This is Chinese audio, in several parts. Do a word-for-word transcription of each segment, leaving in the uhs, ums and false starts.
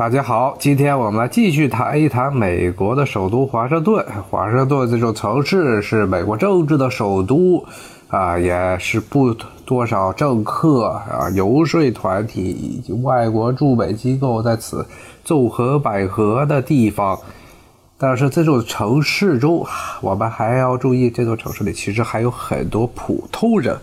大家好，今天我们来继续谈一谈美国的首都华盛顿。华盛顿这座城市是美国政治的首都，啊，也是不多少政客啊、游说团体以及外国驻美机构在此奏合百合的地方。但是这座城市中，我们还要注意，这座城市里其实还有很多普通人，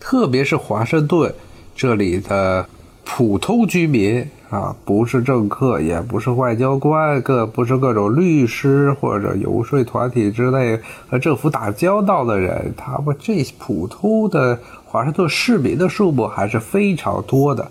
特别是华盛顿这里的普通居民啊，不是政客，也不是外交官，更不是各种律师或者游说团体之类和政府打交道的人，他们这普通的华盛顿市民的数目还是非常多的。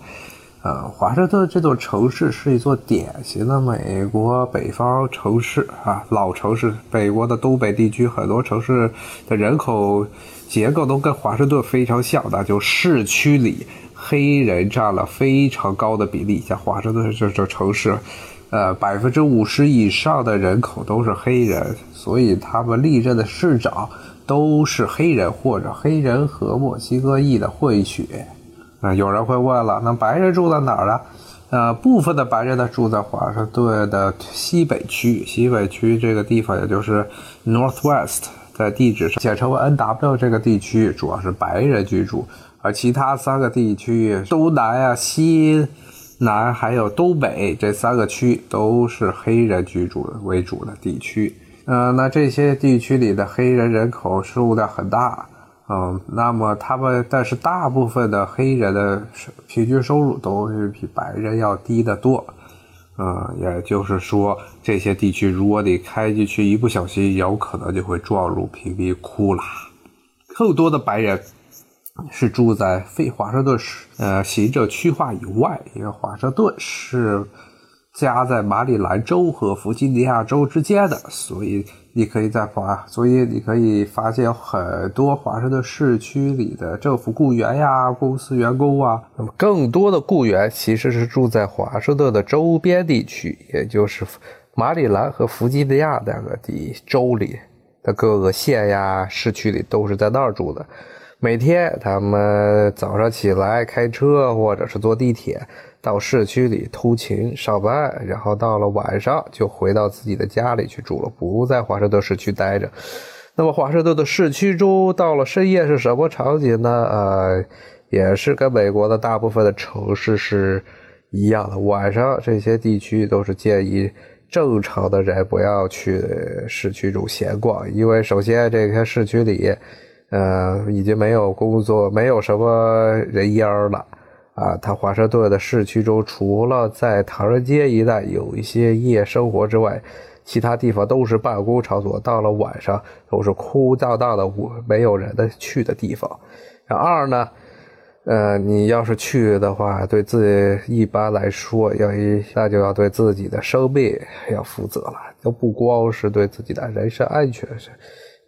啊，华盛顿这座城市是一座典型的美国北方城市啊，老城市。美国的东北地区很多城市的人口结构都跟华盛顿非常像的，就市区里黑人占了非常高的比例，像华盛顿这座城市，呃， 百分之五十 以上的人口都是黑人，所以他们历任的市长都是黑人或者黑人和墨西哥裔的混血。呃、有人会问了，那白人住在哪儿呢？呃，部分的白人呢住在华盛顿的西北区，西北区这个地方也就是 Northwest， 在地址上简称为 N W 这个地区主要是白人居住。而其他三个地区，东南啊、西南还有东北这三个区都是黑人居住为主的地区。呃，那这些地区里的黑人人口数量很大，嗯，那么他们但是大部分的黑人的平均收入都是比白人要低得多。嗯，也就是说，这些地区如果你开进去，一不小心有可能就会撞入贫民窟了。更多的白人是住在非华盛顿市呃行政区划以外，因为华盛顿是夹在马里兰州和弗吉尼亚州之间的，所以你可以在华，所以你可以发现很多华盛顿市区里的政府雇员呀、公司员工啊，那么更多的雇员其实是住在华盛顿的周边地区，也就是马里兰和弗吉尼亚两个地州里的各个县呀、市区里都是在那儿住的。每天他们早上起来开车或者是坐地铁到市区里通勤上班，然后到了晚上就回到自己的家里去住了，不在华盛顿市区待着。那么华盛顿的市区中到了深夜是什么场景呢？呃，也是跟美国的大部分的城市是一样的，晚上这些地区都是建议正常的人不要去市区中闲逛，因为首先这些市区里呃，已经没有工作，没有什么人烟了啊！它华盛顿的市区中，除了在唐人街一带有一些夜生活之外，其他地方都是办公场所。到了晚上，都是空荡荡的，没有人的去的地方。二呢，呃，你要是去的话，对自己一般来说，要一那就要对自己的生命要负责了，就不光是对自己的人身安全是。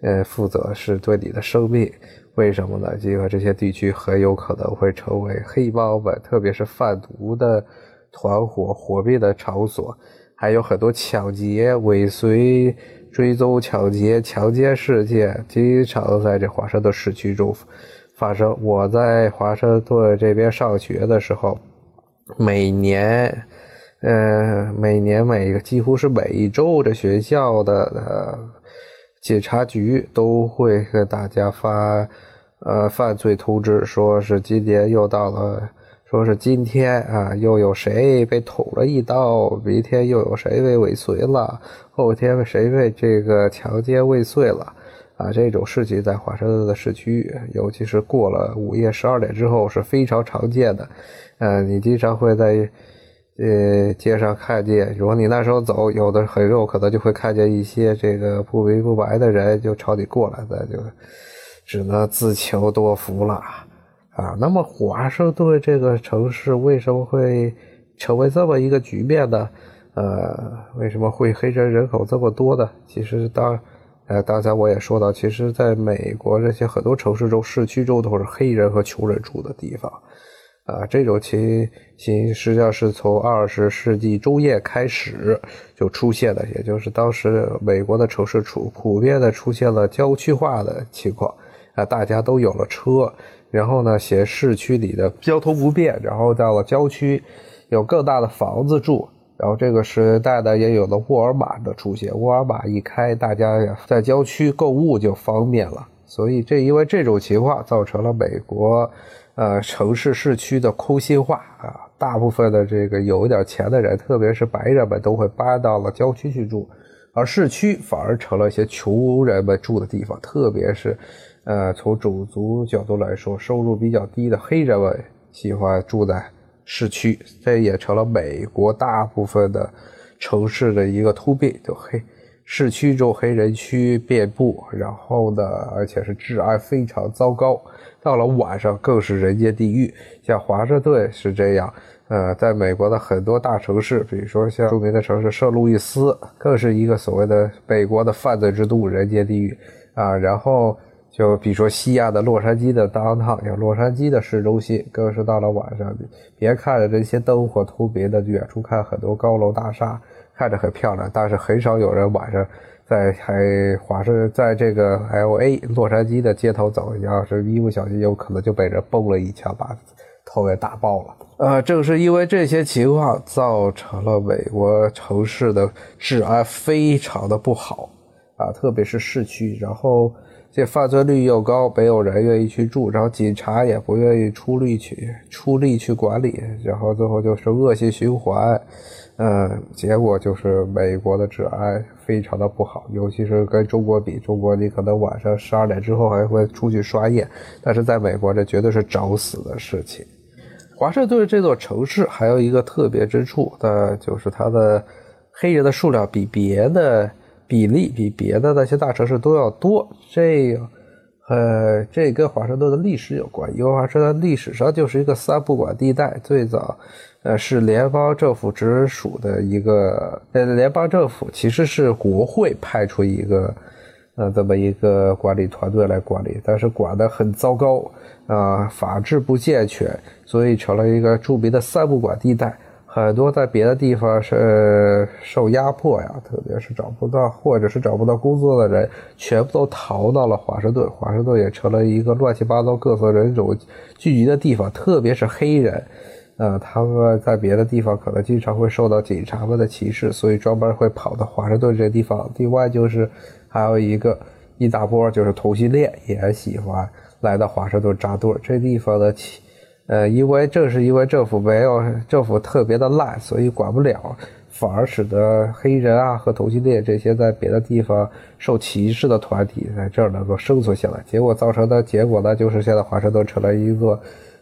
呃，负责是对你的生命，为什么呢？因为这些地区很有可能会成为黑帮们，特别是贩毒的团伙活跃的场所，还有很多抢劫、尾随、追踪、抢劫、强奸事件，经常在这华盛顿市区中发生。我在华盛顿这边上学的时候，每年。呃，每年每个几乎是每一周，这学校的呃。警察局都会给大家发，呃，犯罪通知，说是今年又到了，说是今天啊，又有谁被捅了一刀，明天又有谁被尾随了，后天谁被这个强奸未遂了，啊，这种事情在华盛顿的市区，尤其是过了午夜十二点之后是非常常见的，呃，你经常会在。呃，街上看见，如果你那时候走，有的很有可能就会看见一些这个不明不白的人就朝你过来的，就只能自求多福了啊。那么华盛顿这个城市为什么会成为这么一个局面呢？呃，为什么会黑人人口这么多呢？其实当呃刚才我也说到，其实在美国这些很多城市中，市区中都是黑人和穷人住的地方。啊，这种情形实际上是从二十世纪中叶开始就出现的，也就是当时美国的城市处普遍的出现了郊区化的情况啊，大家都有了车，然后呢嫌市区里的交通不便，然后到了郊区有更大的房子住然后这个时代呢，也有了沃尔玛的出现。沃尔玛一开，大家在郊区购物就方便了，所以这因为这种情况，造成了美国呃城市市区的空心化啊。大部分的这个有一点钱的人，特别是白人们，都会搬到了郊区去住，而市区反而成了一些穷人们住的地方，特别是呃从种族角度来说，收入比较低的黑人们喜欢住在市区，这也成了美国大部分的城市的一个通病，就黑市区中黑人区遍布，然后呢，而且是治安非常糟糕，到了晚上更是人间地狱。像华盛顿是这样，呃，在美国的很多大城市，比如说像著名的城市圣路易斯，更是一个所谓的美国的犯罪之都，人间地狱啊。然后就比如说西岸的洛杉矶的 downtown， 像洛杉矶的市中心，更是到了晚上，别看着这些灯火通明的，远处看很多高楼大厦，看着很漂亮，但是很少有人晚上在还华盛在这个 L A 洛杉矶的街头走，要是一不小心，有可能就被人蹦了一枪，把头给打爆了。呃，正是因为这些情况，造成了美国城市的治安非常的不好啊，特别是市区，然后。这犯罪率又高，没有人愿意去住，然后警察也不愿意出力去出力去管理，然后最后就是恶性循环，嗯，结果就是美国的治安非常的不好，尤其是跟中国比，中国你可能晚上十二点之后还会出去刷夜，但是在美国这绝对是找死的事情。华盛顿这座城市还有一个特别之处，那就是它的黑人的数量比别的。比例比别的那些大城市都要多，这呃，这跟华盛顿的历史有关，因为华盛顿历史上就是一个三不管地带，最早呃是联邦政府直属的一个，呃，联邦政府其实是国会派出一个呃这么一个管理团队来管理，但是管得很糟糕啊、呃，法治不健全，所以成了一个著名的三不管地带。很多在别的地方是受压迫呀，特别是找不到或者是找不到工作的人，全部都逃到了华盛顿。华盛顿也成了一个乱七八糟各色人种聚集的地方，特别是黑人，呃，他们在别的地方可能经常会受到警察们的歧视，所以专门会跑到华盛顿这个地方。另外就是还有一个一大波就是同性恋也喜欢来到华盛顿扎堆，这地方的歧。呃，因为正是因为政府没有政府特别的烂，所以管不了，反而使得黑人啊和同性恋这些在别的地方受歧视的团体在这儿能够生存下来。结果造成的结果呢，就是现在华盛顿成了一座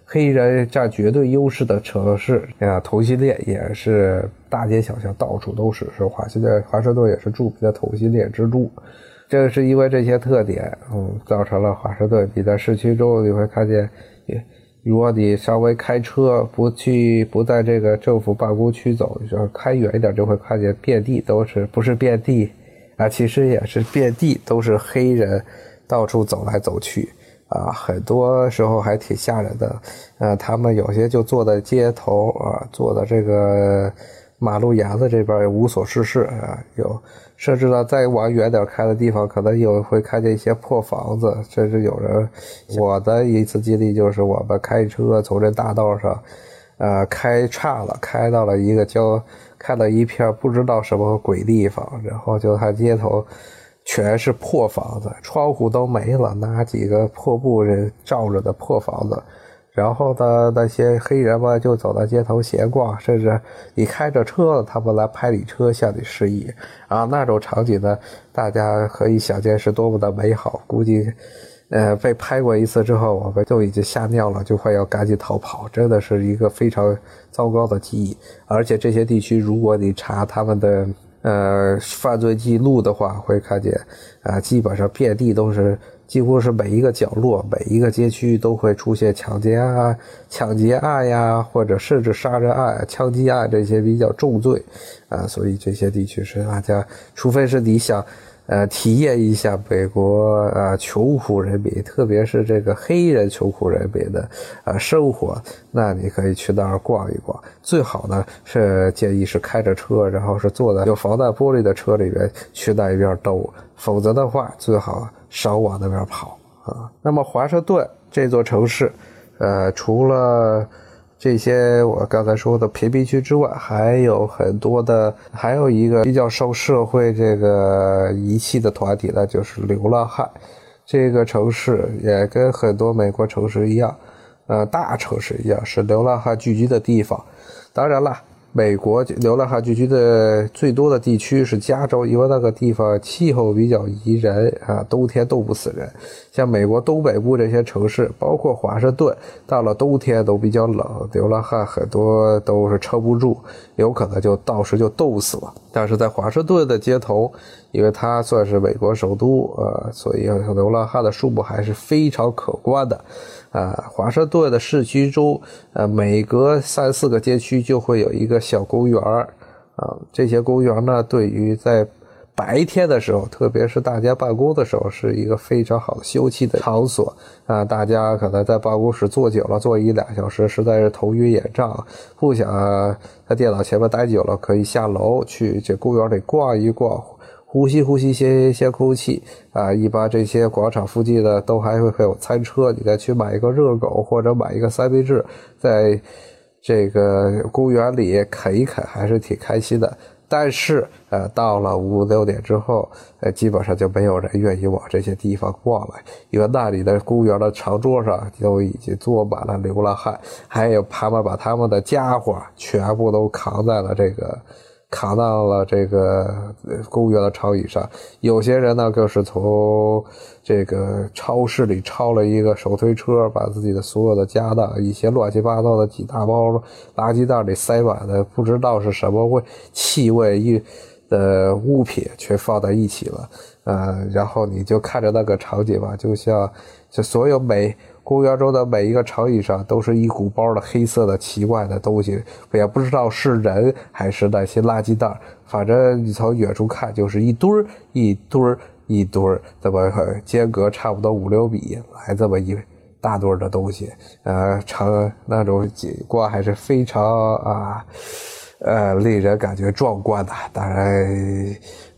黑人占绝对优势的城市啊，同性恋也是大街小巷到处都是，是华现在华盛顿也是著名的同性恋之都。正是因为这些特点，嗯，造成了华盛顿你在市区中你会看见。也如果你稍微开车不去不在这个政府办公区走，就开远一点就会看见遍地都是，不是遍地啊，其实也是遍地都是黑人到处走来走去啊，很多时候还挺吓人的。呃，他们有些就坐在街头啊，坐在这个马路牙子这边无所事事啊，有甚至呢再往远点开的地方可能有会看见一些破房子，甚至有人，我的一次经历就是我们开车从这大道上呃开岔了，开到了一个郊看到一片不知道什么鬼地方，然后就看街头全是破房子，窗户都没了，拿几个破布罩着的破房子。然后呢，那些黑人们就走到街头闲逛，甚至你开着车，他们来拍你车向你示意啊，那种场景呢，大家可以想见是多么的美好。估计，呃，被拍过一次之后，我们就已经吓尿了，就快要赶紧逃跑，真的是一个非常糟糕的记忆。而且这些地区，如果你查他们的呃犯罪记录的话，会看见啊、呃，基本上遍地都是。几乎是每一个角落每一个街区都会出现抢劫啊抢劫案呀，或者甚至杀人案枪击案这些比较重罪啊，所以这些地区是大家除非是你想呃体验一下美国啊穷苦人民，特别是这个黑人穷苦人民的啊生活，那你可以去那儿逛一逛。最好呢是建议是开着车，然后是坐在有防弹玻璃的车里面去那一边兜，否则的话最好少往那边跑啊。那么华盛顿这座城市呃除了这些我刚才说的贫民区之外，还有很多的，还有一个比较受社会这个遗弃的团体呢，就是流浪汉。这个城市也跟很多美国城市一样，呃，大城市一样，是流浪汉聚居的地方。当然了，美国流浪汉聚居的最多的地区是加州，因为那个地方气候比较宜人啊，冬天冻不死人。像美国东北部这些城市，包括华盛顿，到了冬天都比较冷，流浪汉很多都是撑不住，有可能就到时就冻死了。但是在华盛顿的街头，因为它算是美国首都，呃，所以流浪汉的数目还是非常可观的。啊，华盛顿的市区中，呃，每隔三四个街区就会有一个小公园啊，这些公园呢，对于在白天的时候，特别是大家办公的时候，是一个非常好的休憩的场所啊。大家可能在办公室坐久了，坐一两小时，实在是头晕眼胀，不想在电脑前面待久了，可以下楼去这公园里逛一逛。呼吸呼吸新鲜空气啊！一般这些广场附近呢，都还会有餐车，你再去买一个热狗或者买一个三明治，在这个公园里啃一啃，还是挺开心的。但是呃，到了五六点之后，呃，基本上就没有人愿意往这些地方逛了，因为那里的公园的长桌上都已经坐满了流浪汉，还有他们把他们的家伙全部都扛在了这个。扛到了这个公园的长椅上，有些人呢更是从这个超市里抄了一个手推车，把自己的所有的家当、一些乱七八糟的几大包垃圾袋里塞满的，不知道是什么味气味的物品全放在一起了，呃，然后你就看着那个场景吧，就像就所有美。公园中的每一个长椅上都是一股包的黑色的奇怪的东西，也不知道是人还是那些垃圾袋，反正你从远处看就是一堆儿一堆儿一堆儿，这么间隔差不多五六米来这么一大堆的东西，呃，长那种景观还是非常啊。呃，令人感觉壮观的。当然，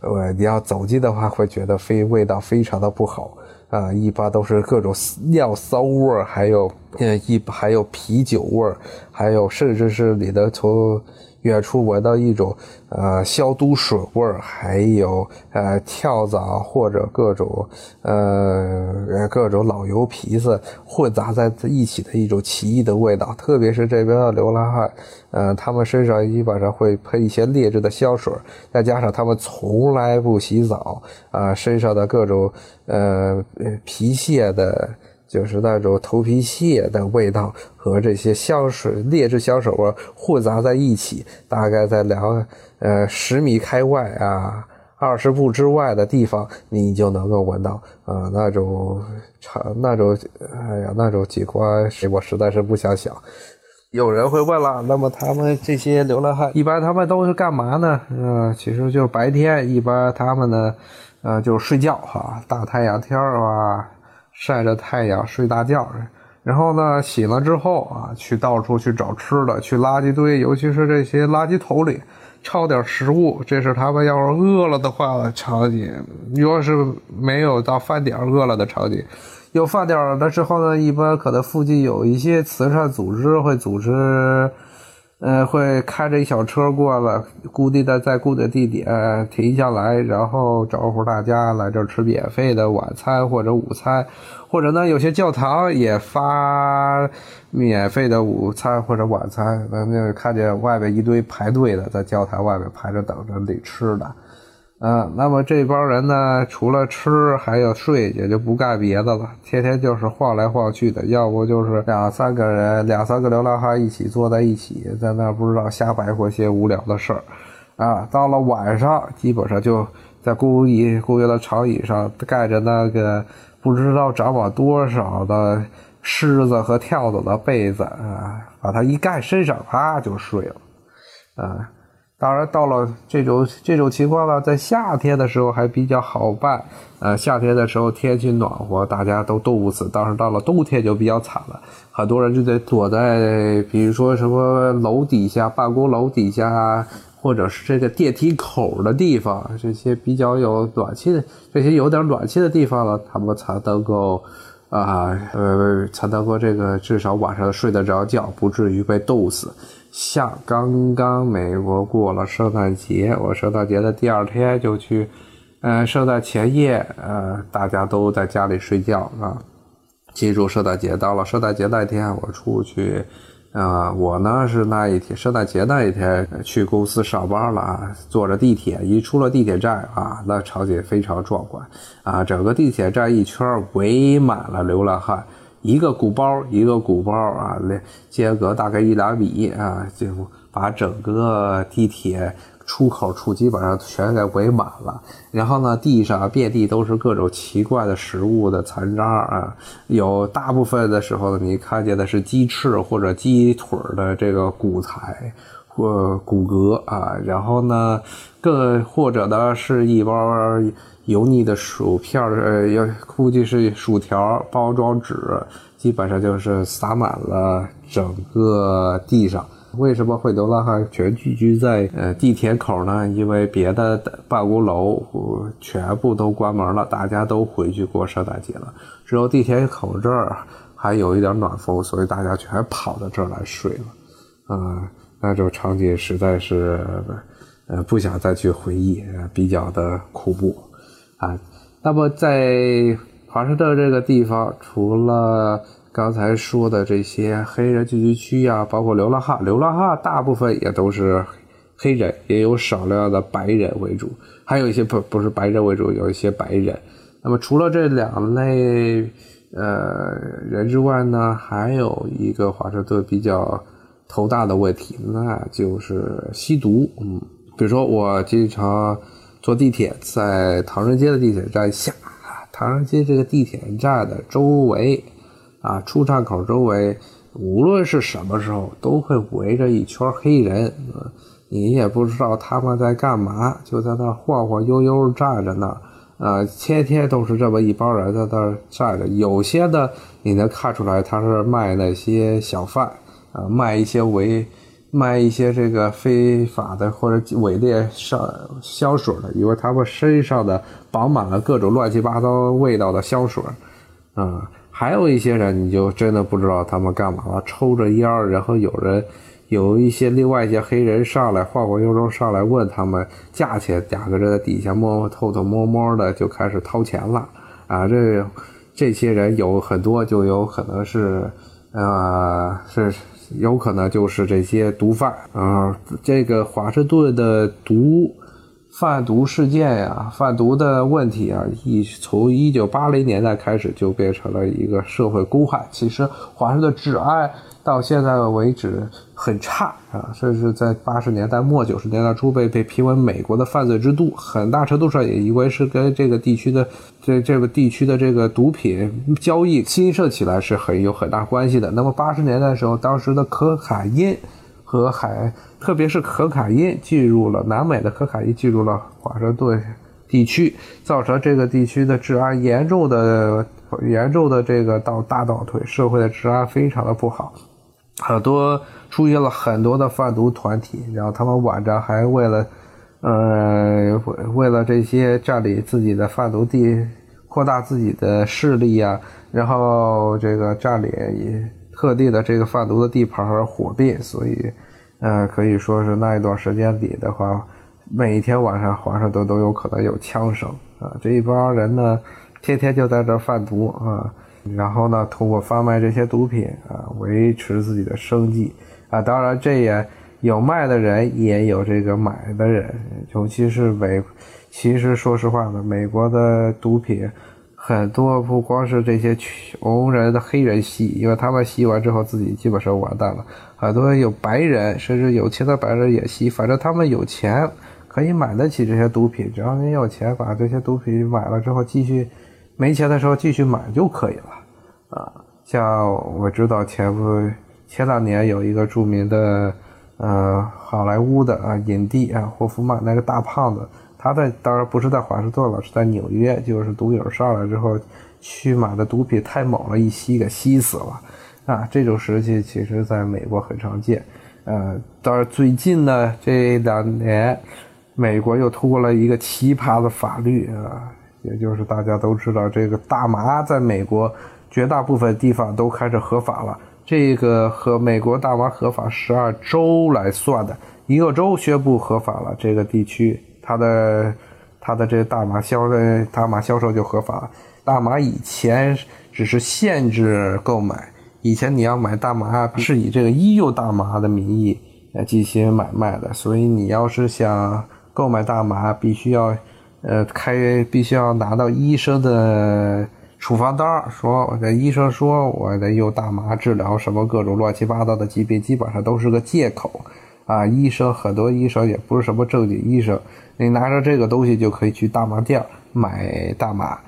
呃，你要走近的话，会觉得非味道非常的不好啊、呃。一般都是各种尿骚味，还有呃一还有啤酒味，还有甚至是你能从远处闻到一种呃消毒水味，还有呃跳蚤或者各种呃各种老油皮子混杂在一起的一种奇异的味道。特别是这边的流浪汉，呃，他们身上基本上会喷一些劣质的香水，再加上他们从来不洗澡，啊、呃，身上的各种呃皮屑的。就是那种头皮屑的味道和这些香水劣质香水味混杂在一起，大概在两呃十米开外啊，二十步之外的地方，你就能够闻到啊、呃、那种那种哎呀那种景观，我实在是不想想。有人会问了，那么他们这些流浪汉一般他们都是干嘛呢？嗯、呃，其实就是白天一般他们呢，呃，就是睡觉哈、啊，大太阳天啊。晒着太阳睡大觉，然后呢醒了之后啊，去到处去找吃的，去垃圾堆，尤其是这些垃圾桶里抄点食物，这是他们要是饿了的话的场景。要是没有到饭点饿了的场景，有饭点了之后呢，一般可能附近有一些慈善组织会组织。呃，会开着一小车过了，固定的在固定地点、呃、停下来，然后招呼大家来这儿吃免费的晚餐或者午餐，或者呢，有些教堂也发免费的午餐或者晚餐。咱们看见外面一堆排队的，在教堂外面排着等着领吃的。嗯，那么这帮人呢，除了吃还有睡，也就不干别的了，天天就是晃来晃去的，要不就是两三个人两三个流浪汉一起坐在一起，在那不知道瞎白活些无聊的事儿啊。到了晚上，基本上就在公园公园的长椅上盖着那个不知道长满多少的虱子和跳蚤的被子啊，把它一盖身上，啪就睡了啊。当然到了这种这种情况呢，在夏天的时候还比较好办，呃，夏天的时候天气暖和，大家都冻不死。当然到了冬天就比较惨了，很多人就得躲在比如说什么楼底下、办公楼底下，或者是这个电梯口的地方，这些比较有暖气的这些有点暖气的地方呢，他们才能够啊，呃，才能够这个至少晚上睡得着觉，不至于被冻死。像刚刚美国过了圣诞节，我圣诞节的第二天就去，呃，圣诞前夜，呃，大家都在家里睡觉啊，记住圣诞节到了。圣诞节那天我出去，啊、呃，我呢是那一天圣诞节那一天去公司上班了啊，坐着地铁，一出了地铁站啊，那场景非常壮观啊，整个地铁站一圈围满了流浪汉。一个鼓包一个鼓包啊，间隔大概一两米啊，就把整个地铁出口处基本上全给围满了。然后呢，地上遍地都是各种奇怪的食物的残渣啊，有大部分的时候呢，你看见的是鸡翅或者鸡腿的这个骨材或骨骼啊，然后呢，更或者呢是一包油腻的薯片，呃，估计是薯条，包装纸，基本上就是撒满了整个地上。为什么会流浪汉全聚居在呃地铁口呢？因为别的办公楼、呃、全部都关门了，大家都回去过圣诞节了，只有地铁口这儿还有一点暖风，所以大家全跑到这儿来睡了。啊、呃，那种场景实在是，呃，不想再去回忆，呃、比较的恐怖。啊，那么在华盛顿这个地方，除了刚才说的这些黑人聚居区啊，包括流浪汉，流浪汉大部分也都是黑人，也有少量的白人为主，还有一些不不是白人为主，有一些白人。那么除了这两类呃人之外呢，还有一个华盛顿比较头大的问题，那就是吸毒。嗯，比如说我经常坐地铁，在唐人街的地铁站下，唐人街这个地铁站的周围啊，出站口周围，无论是什么时候都会围着一圈黑人、嗯、你也不知道他们在干嘛，就在那晃晃悠悠站着呢啊，天天都是这么一帮人在那站着。有些呢你能看出来他是卖那些小贩啊，卖一些围卖一些这个非法的或者伪劣上香水的，因为他们身上的绑满了各种乱七八糟味道的香水，嗯，还有一些人你就真的不知道他们干嘛了，抽着烟，然后有人有一些另外一些黑人上来晃晃悠悠上来问他们价钱，两个人在底下摸偷偷摸摸的就开始掏钱了啊，这这些人有很多就有可能是，呃，是。有可能就是这些毒贩啊、呃，这个华盛顿的毒贩毒事件呀、啊，贩毒的问题啊，一从一九八零年代开始就变成了一个社会公害。其实华盛顿治安到现在为止很差啊，甚至在八十年代末九十年代初被被评为美国的犯罪之都，很大程度上也因为是跟这个地区的这这个地区的这个毒品交易兴盛起来是很有很大关系的。那么八十年代的时候，当时的可卡因和海，特别是可卡因进入了南美的可卡因进入了华盛顿地区，造成这个地区的治安严重的严重的这个到大倒退，社会的治安非常的不好，很多出现了很多的贩毒团体，然后他们晚上还为了，呃，为了这些占领自己的贩毒地，扩大自己的势力啊，然后这个占领也。特地的这个贩毒的地盘而火并，所以，呃，可以说是那一段时间里的话，每天晚上华盛顿都有可能有枪声啊。这一帮人呢，天天就在这贩毒啊，然后呢，通过贩卖这些毒品啊，维持自己的生计啊。当然，这也有卖的人，也有这个买的人，尤其是美，其实说实话呢，美国的毒品。很多不光是这些穷人的黑人吸，因为他们吸完之后自己基本上完蛋了。很多有白人，甚至有钱的白人也吸，反正他们有钱可以买得起这些毒品，只要你有钱把这些毒品买了之后继续，没钱的时候继续买就可以了。啊，像我知道前不前两年有一个著名的呃好莱坞的啊影帝啊霍夫曼那个大胖子。他在当然不是在华盛顿了，是在纽约，就是毒瘾上来之后去买的毒品太猛了，一吸给吸死了啊！这种事情其实在美国很常见。呃，当然最近呢这两年，美国又通过了一个奇葩的法律啊，也就是大家都知道这个大麻在美国绝大部分地方都开始合法了。这个和美国大麻合法十二州来算的，一个州宣布合法了，这个地区它的它的这大麻销售大麻销售就合法了。大麻以前只是限制购买，以前你要买大麻是以这个医用大麻的名义来进行买卖的，所以你要是想购买大麻，必须要呃开必须要拿到医生的处方单，说我的医生说我的用大麻治疗什么各种乱七八糟的疾病，基本上都是个借口啊。医生很多医生也不是什么正经医生，你拿着这个东西就可以去大麻店买大麻。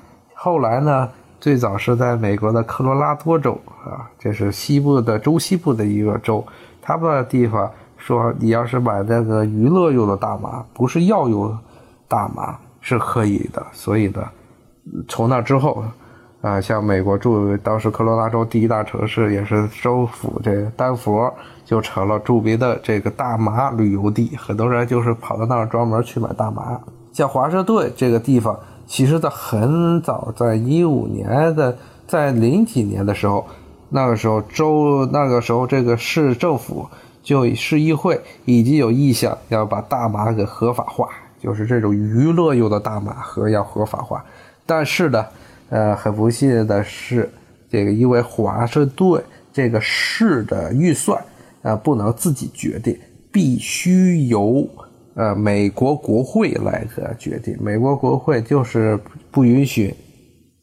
后来呢，最早是在美国的科罗拉多州啊，这是西部的中西部的一个州，他们的地方说你要是买那个娱乐用的大麻，不是药用大麻是可以的。所以呢，从那之后啊、呃，像美国驻当时科罗拉州第一大城市也是州府这丹佛，就成了著名的这个大麻旅游地，很多人就是跑到那儿专门去买大麻。像华盛顿这个地方，其实在很早，在一五年的，在零几年的时候，那个时候州那个时候这个市政府就市议会已经有意向要把大麻给合法化，就是这种娱乐用的大麻和要合法化。但是呢，呃，很不幸的是，这个因为华盛顿这个市的预算，呃，不能自己决定，必须由呃美国国会来个决定。美国国会就是不允许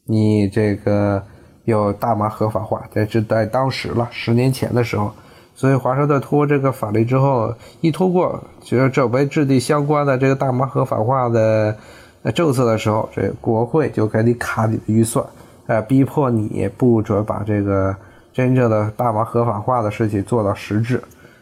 你这个有大麻合法化，这是在当时了，十年前的时候。所以华盛顿通过这个法律之后，一通过就准备制定相关的这个大麻合法化的政策的时候，这国会就给你卡你的预算，呃，逼迫你不准把这个真正的大麻合法化的事情做到实质。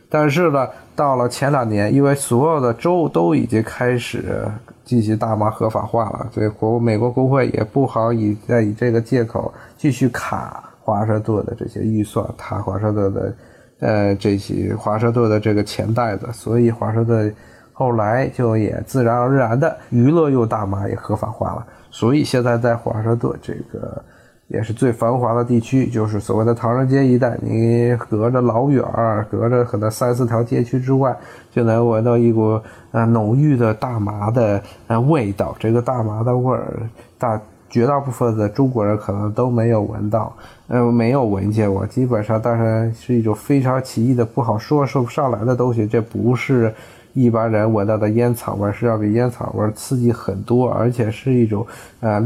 但是呢，到了前两年，因为所有的州都已经开始进行大麻合法化了，所以国美国国会也不好以再以这个借口继续卡华盛顿的这些预算，卡华盛顿的呃这些华盛顿的这个钱袋子，所以华盛顿后来就也自然而然的娱乐用大麻也合法化了。所以现在在华盛顿这个也是最繁华的地区，就是所谓的唐人街一带，你隔着老远，隔着可能三四条街区之外，就能闻到一股呃浓郁的大麻的呃味道。这个大麻的味儿，大绝大部分的中国人可能都没有闻到，呃，没有闻见过，基本上，但是是一种非常奇异的、不好说说不上来的东西。这不是一般人闻到的烟草味，是要比烟草味刺激很多，而且是一种呃，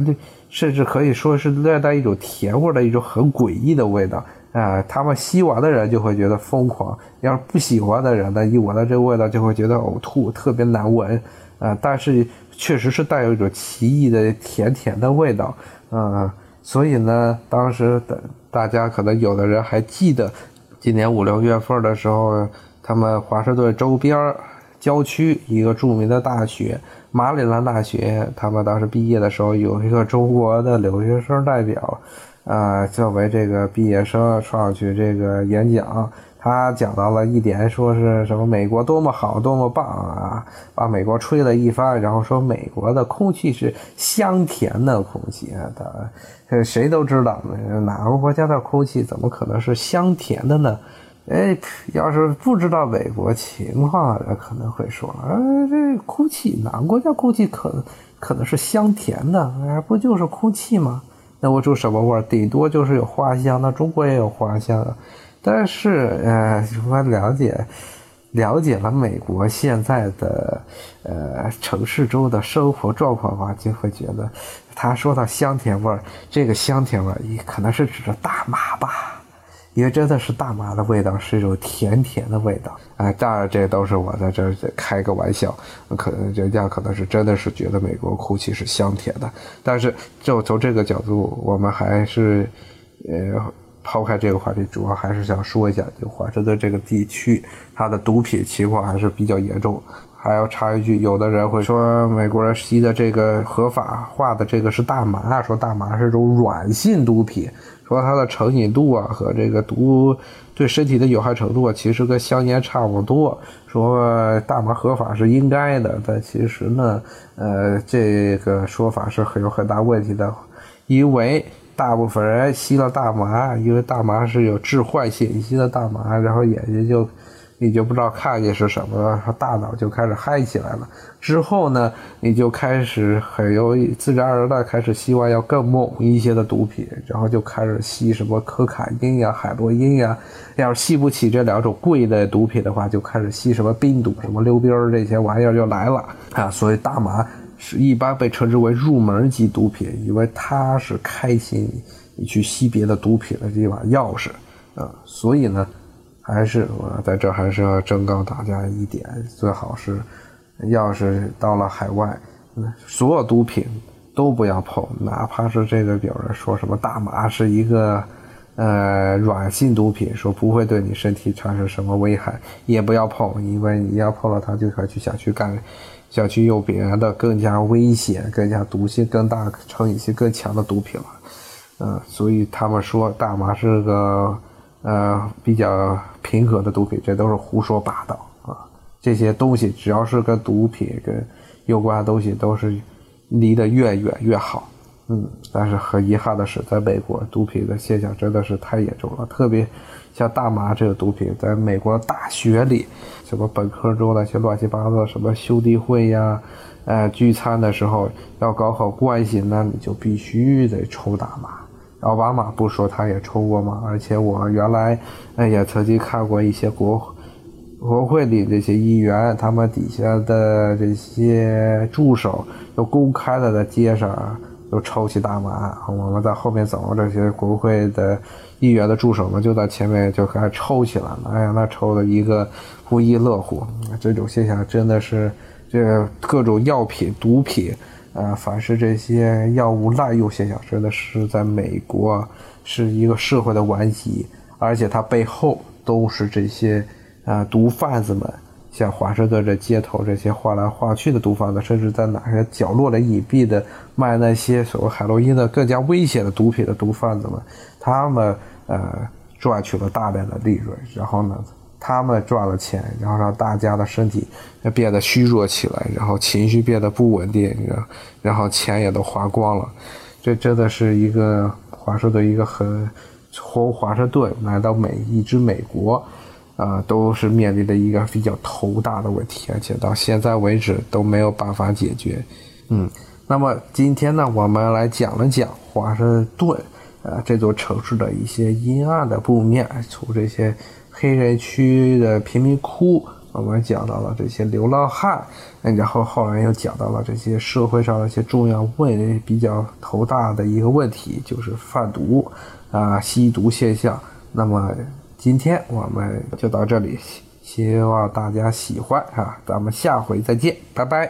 甚至可以说是略带一种甜味的一种很诡异的味道啊、呃。他们吸完的人就会觉得疯狂，要是不喜欢的人呢，一闻到这个味道就会觉得呕吐，特别难闻啊、呃。但是确实是带有一种奇异的甜甜的味道啊、呃。所以呢，当时的大家可能有的人还记得，今年五六月份的时候，他们华盛顿周边郊区一个著名的大学马里兰大学，他们当时毕业的时候有一个中国的留学生代表呃，作为这个毕业生上去这个演讲，他讲到了一点，说是什么美国多么好多么棒啊，把美国吹了一番，然后说美国的空气是香甜的空气啊，他谁都知道哪个国家的空气怎么可能是香甜的呢？哎，要是不知道美国情况的人可能会说了，哎，这空气哪个国家空气可可能是香甜的？哎，不就是空气吗？那我住什么味儿？顶多就是有花香。那中国也有花香，但是呃，我了解了解了美国现在的呃城市中的生活状况吧，就会觉得他说到香甜味儿，这个香甜味儿也可能是指着大麻吧。因为真的是大麻的味道，是一种甜甜的味道啊！当然，这都是我在这开个玩笑，可能人家可能是真的是觉得美国空气是香甜的。但是，就从这个角度，我们还是，呃，抛开这个话题，主要还是想说一下，就华盛顿这个地区，它的毒品情况还是比较严重。还要插一句，有的人会说美国人吸的这个合法化的这个是大麻，说大麻是种软性毒品，说它的成瘾度啊和这个毒对身体的有害程度啊，其实跟香烟差不多。说大麻合法是应该的，但其实呢，呃，这个说法是很有很大问题的，因为大部分人吸了大麻，因为大麻是有致幻性，你吸了大麻，然后眼睛就你就不知道看见是什么了，然后大脑就开始嗨起来了。之后呢，你就开始很容易自然而然开始希望要更猛一些的毒品，然后就开始吸什么可卡因呀、海洛因呀。要是吸不起这两种贵的毒品的话，就开始吸什么冰毒、什么溜冰这些玩意儿就来了啊。所以大麻是一般被称之为入门级毒品，因为它是开启你你去吸别的毒品的这把钥匙啊。所以呢。还是我在这还是要忠告大家一点，最好是要是到了海外，所有毒品都不要碰，哪怕是这个有人说什么大麻是一个呃软性毒品，说不会对你身体产生什么危害，也不要碰，因为你要碰了它就想去想去干想去用别的更加危险、更加毒性更大、成瘾性更强的毒品了。嗯、呃、所以他们说大麻是个呃，比较平和的毒品，这都是胡说八道啊！这些东西只要是跟毒品跟有关的东西，都是离得越远越好。嗯，但是很遗憾的是，在美国毒品的现象真的是太严重了，特别像大麻这个毒品，在美国大学里，什么本科中那些乱七八糟什么兄弟会呀，呃，聚餐的时候要搞好关系，那你就必须得抽大麻。奥巴马不说他也抽过吗？而且我原来也曾经看过一些国国会里这些议员，他们底下的这些助手都公开的在街上都抽起大麻，我们在后面走，这些国会的议员的助手们就在前面就开始抽起来了。哎呀，那抽的一个不亦乐乎。这种现象真的是这个各种药品、毒品。呃，凡是这些药物滥用现象，真的是在美国是一个社会的顽疾，而且它背后都是这些呃毒贩子们，像华盛顿这街头这些画来画去的毒贩子，甚至在哪些角落里隐蔽的卖那些所谓海洛因的更加危险的毒品的毒贩子们，他们呃赚取了大量的利润，然后呢？他们赚了钱，然后让大家的身体变得虚弱起来，然后情绪变得不稳定，然后钱也都花光了。这真的是一个华盛顿，一个很从华盛顿来到每一支美国啊、呃，都是面临的一个比较头大的问题，而且到现在为止都没有办法解决。嗯，那么今天呢，我们来讲了讲华盛顿呃这座城市的一些阴暗的部面，从这些黑人区的贫民窟，我们讲到了这些流浪汉，然后后来又讲到了这些社会上的一些重要问比较头大的一个问题，就是贩毒啊、呃、吸毒现象。那么今天我们就到这里，希望大家喜欢啊，咱们下回再见，拜拜。